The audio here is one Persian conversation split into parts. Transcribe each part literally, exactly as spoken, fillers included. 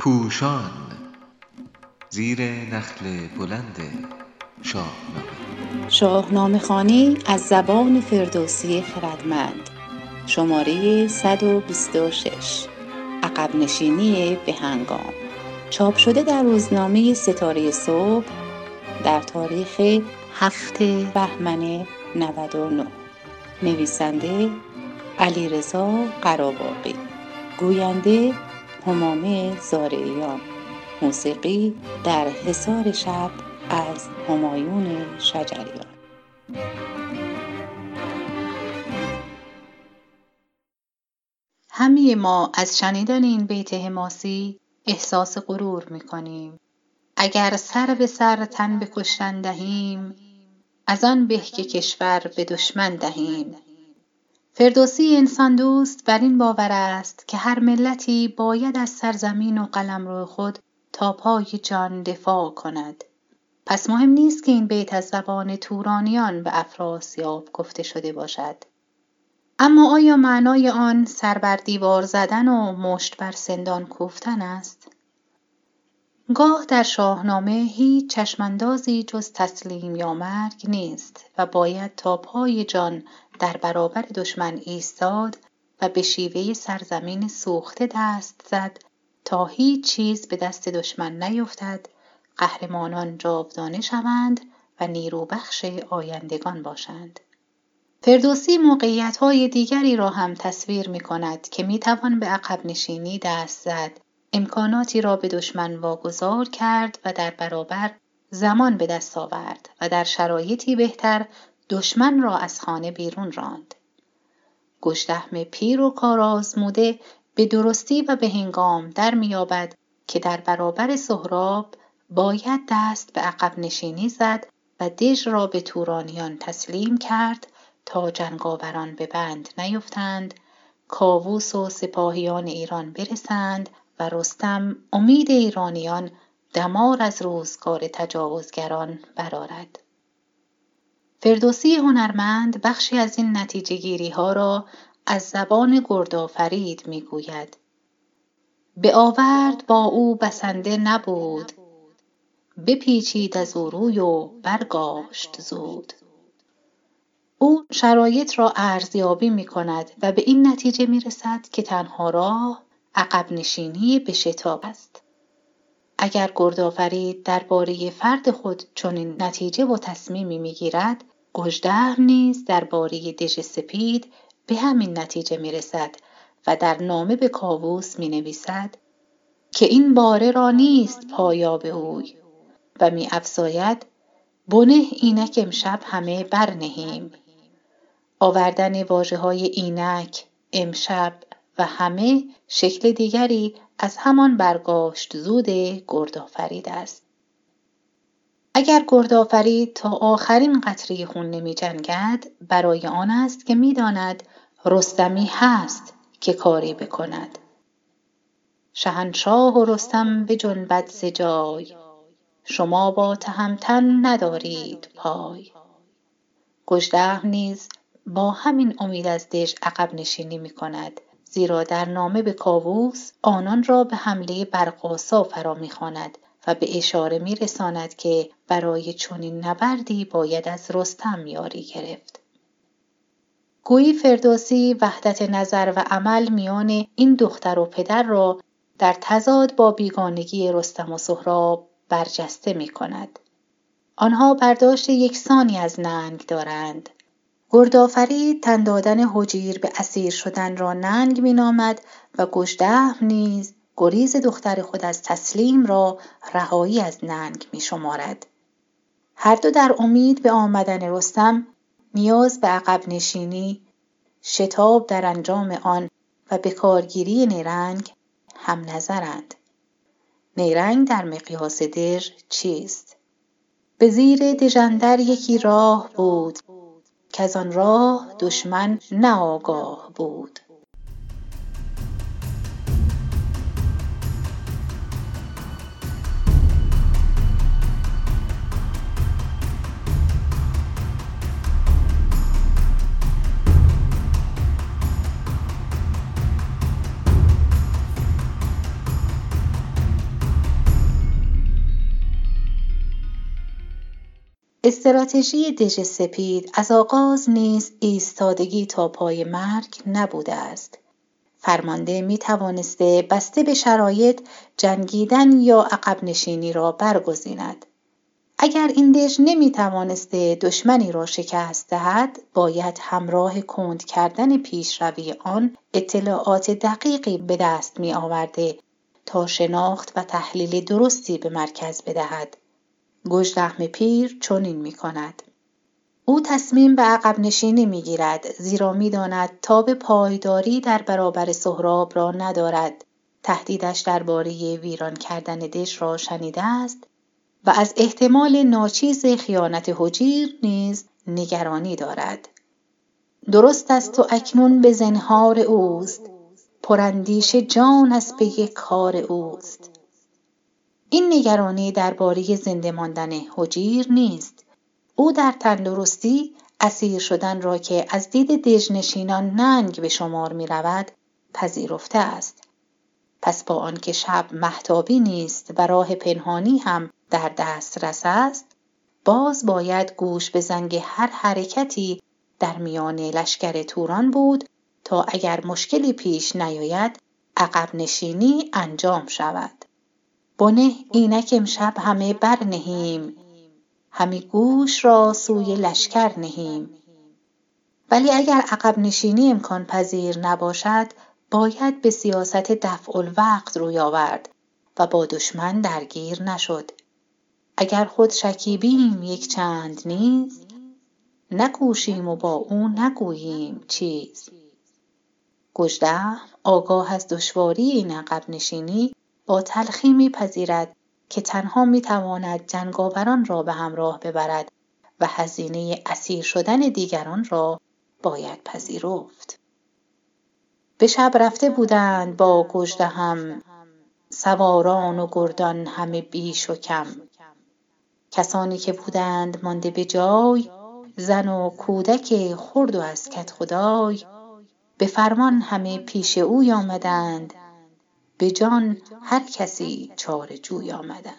پوشان زیر نخل بلند شاهنامه. شاهنامه خوانی از زبان فردوسی خردمند، شماره صد و بیست و شش، عقب نشینی به هنگام، چاپ شده در روزنامه ستاره صبح در تاریخ هفتم بهمن نود و نه. نویسنده علیرضا قراباقی، گوینده همام زارعیان، موسیقی در حصار شب از همایون شجریان. همه ما از شنیدن این بیت حماسی احساس غرور می‌کنیم. اگر سر به سر تن به کشتن دهیم، از آن به که کشور به دشمن دهیم. فردوسی انسان دوست بر این باور است که هر ملتی باید از سرزمین و قلمرو خود تا پای جان دفاع کند. پس مهم نیست که این بیت از زبان تورانیان به افراسیاب گفته شده باشد. اما آیا معنای آن سر بر دیوار زدن و مشت بر سندان کوفتن است؟ گاه در شاهنامه هیچ چشمندازی جز تسلیم یا مرگ نیست و باید تا پای جان در برابر دشمن ایستاد و به شیوه سرزمین سوخته دست زد تا هیچ چیز به دست دشمن نیفتد، قهرمانان جاودانه شوند و نیروبخش آیندگان باشند. فردوسی موقعیت‌های دیگری را هم تصویر می‌کند که می‌توان به عقب نشینی دست زد، امکاناتی را به دشمن واگذار کرد و در برابر زمان به دست آورد و در شرایطی بهتر دشمن را از خانه بیرون راند. گژدهم پیر و کارآزموده به درستی و به هنگام در می‌یابد که در برابر سهراب باید دست به عقب نشینی زد و دژ را به تورانیان تسلیم کرد تا جنگاوران به بند نیفتند، کاووس و سپاهیان ایران برسند و رستم امید ایرانیان دمار از روزگار تجاوزگران برآرد. فردوسی هنرمند بخشی از این نتیجه گیری ها را از زبان گردآفرید می گوید. به آورد با او بسنده نبود، بپیچید از او روی و برگاشت زود. او شرایط را ارزیابی می کند و به این نتیجه می رسد که تنها راه عقب نشینی به شتاب است. اگر گردآفرید درباره فرد خود چنین نتیجه و تصمیمی می گیرد، گژدهم نیز درباره دژ سپید به همین نتیجه می رسد و در نامه به کاووس می نویسد که این باره را نیست پایا به اوی و می افزاید بنه اینک امشب همه برنهیم. آوردن واژه‌های اینک، امشب و همه شکل دیگری از همان برگاشت زود گردآفرید است. اگر گردآفرید تا آخرین قطره خون نمی جنگد، برای آن است که می داند رستمی هست که کاری بکند. شهنشاه و رستم به جنبد ز جای، شما با تهمتن ندارید پای. گژدهم نیز با همین امید از دژ عقب نشینی می کند، زیرا در نامه به کاووس آنان را به حمله برقاسا فرا می خواند و به اشاره می رساند که برای چنین نبردی باید از رستم یاری گرفت. گویی فردوسی وحدت نظر و عمل میان این دختر و پدر را در تضاد با بیگانگی رستم و سهراب برجسته می کند. آنها برداشت یکسانی از ننگ دارند. گردآفرید تن دادن هجیر به اسیر شدن را ننگ می نامد و گژدهم نیز گریز دختر خود از تسلیم را رهایی از ننگ می شمارد. هر دو در امید به آمدن رستم نیاز به عقب نشینی، شتاب در انجام آن و به کارگیری نیرنگ هم نظرند. نیرنگ در مقیاس دژ چیست؟ به زیر دژ اندر یکی راه بود، که از آن راه دشمن ناآگاه بود. استراتژی دژ سپید از آغاز نیز ایستادگی تا پای مرگ نبوده است. فرمانده می توانسته بسته به شرایط جنگیدن یا عقب نشینی را برگزیند. اگر این دژ نمی توانسته دشمنی را شکست دهد، باید همراه کند کردن پیشروی آن اطلاعات دقیقی به دست می آورده تا شناخت و تحلیل درستی به مرکز بدهد. گژدهم پیر چنین می کند. او تصمیم به عقب نشینی می گیرد، زیرا می داند تاب پایداری در برابر سهراب را ندارد. تهدیدش درباره ویران کردن دژ را شنیده است و از احتمال ناچیز خیانت حجیر نیز نگرانی دارد. درست است و اکنون به زنهار اوست، پرندیش جان از پی کار اوست. این نگرانی درباره زنده ماندن حجیر نیست. او در تندرستی اسیر شدن را که از دید دژنشینان ننگ به شمار می رود پذیرفته است. پس با آنکه شب مهتابی نیست و راه پنهانی هم در دسترس است، باز باید گوش به زنگ هر حرکتی در میان لشکر توران بود تا اگر مشکلی پیش نیاید عقب نشینی انجام شود. بنه اینک امشب همه برنهیم، همی گوش را سوی لشکر نهیم. ولی اگر عقب نشینی امکان پذیر نباشد، باید به سیاست دفع الوقت روی آورد و با دشمن درگیر نشد. اگر خود شکیبیم یک چند نیز، نکوشیم و با او نگوییم چیز. گژدهم آگاه از دشواری این عقب نشینی با تلخی میپذیرد که تنها میتواند جنگاوران را به همراه ببرد و هزینه اسیر شدن دیگران را باید پذیرفت. به شب رفته بودند با گژدهم سواران و گردان همه بیش و کم. کسانی که بودند مانده به جای، زن و کودک خرد و از کت خدای، به فرمان همه پیش اوی آمدند، به جان هر کسی چاره جوی آمدند.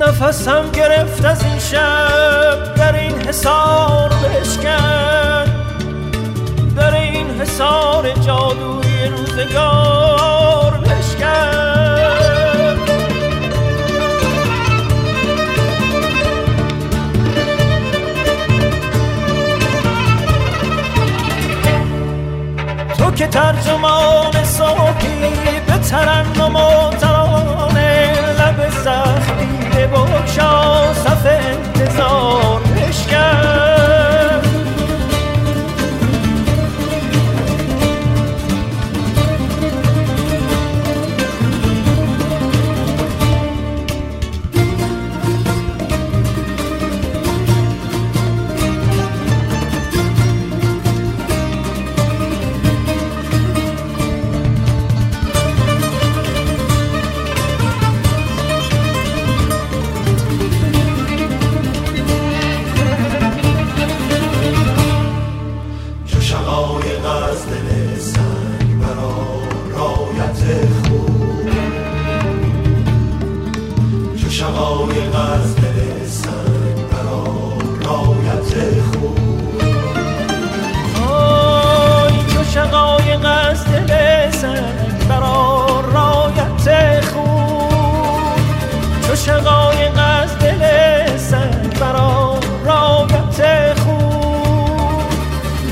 نفسم گرفت از این شب، در این حصار بشکن، در این حصار جادوی روزگار بشکن. تو که ترجمان صافی به ترنم و ترانه لب زخمی بکشا صفحه شقایق از دل سربرا رابط خون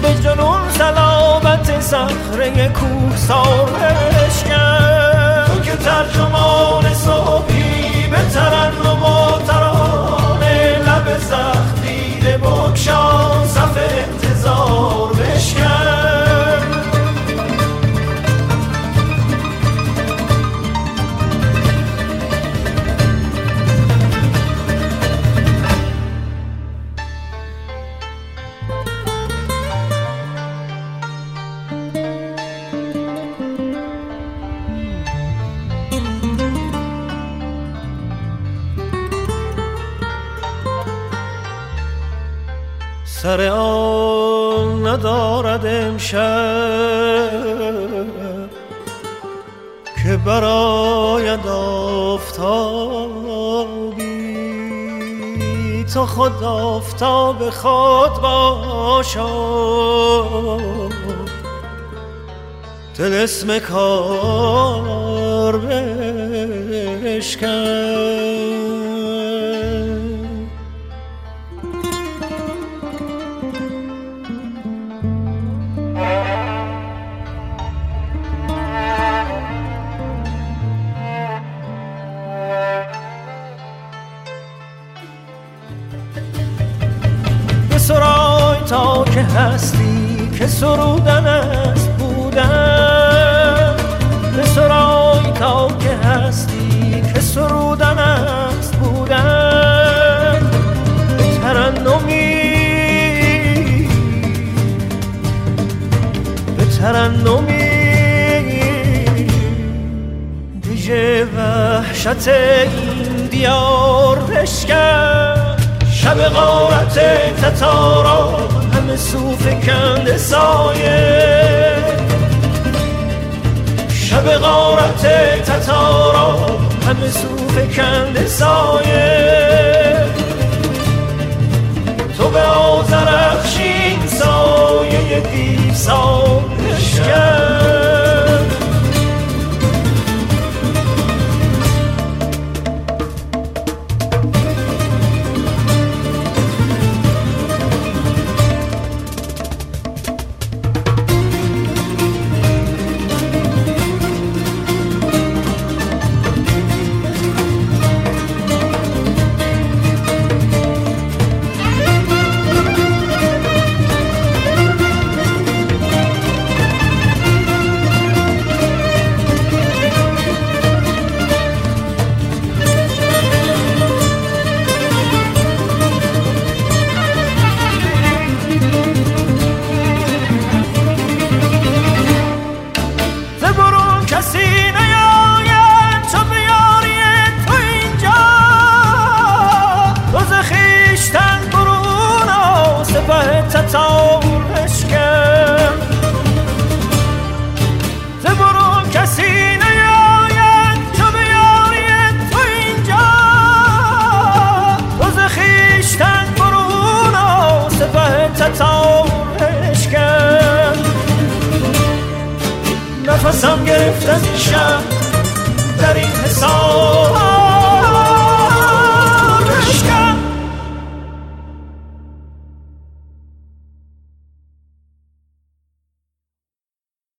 به جنون سلامت صخره کوه سارش کرد. تو که ترجمان صحبی به ترنم و ترانه لب زخم دیده بکشان صف انتظار بشکن. سر آن ندارد امشب که براید آفتابی، تو خود آفتاب خود باشد تلسم کار بشکن. تا که هستی که سرودن است بودن، به سرای تا که هستی که سرودن است بودن، به ترنمی به ترنمی دژ وحشت این دیار بشکن. شب غارت تتارا همه سو فکنده سایه، شب غارت تتارا همه سو فکنده سایه، تو به آذرخشین سایه دیو سالش کرد. نفسم گرفت از این شب در این حساب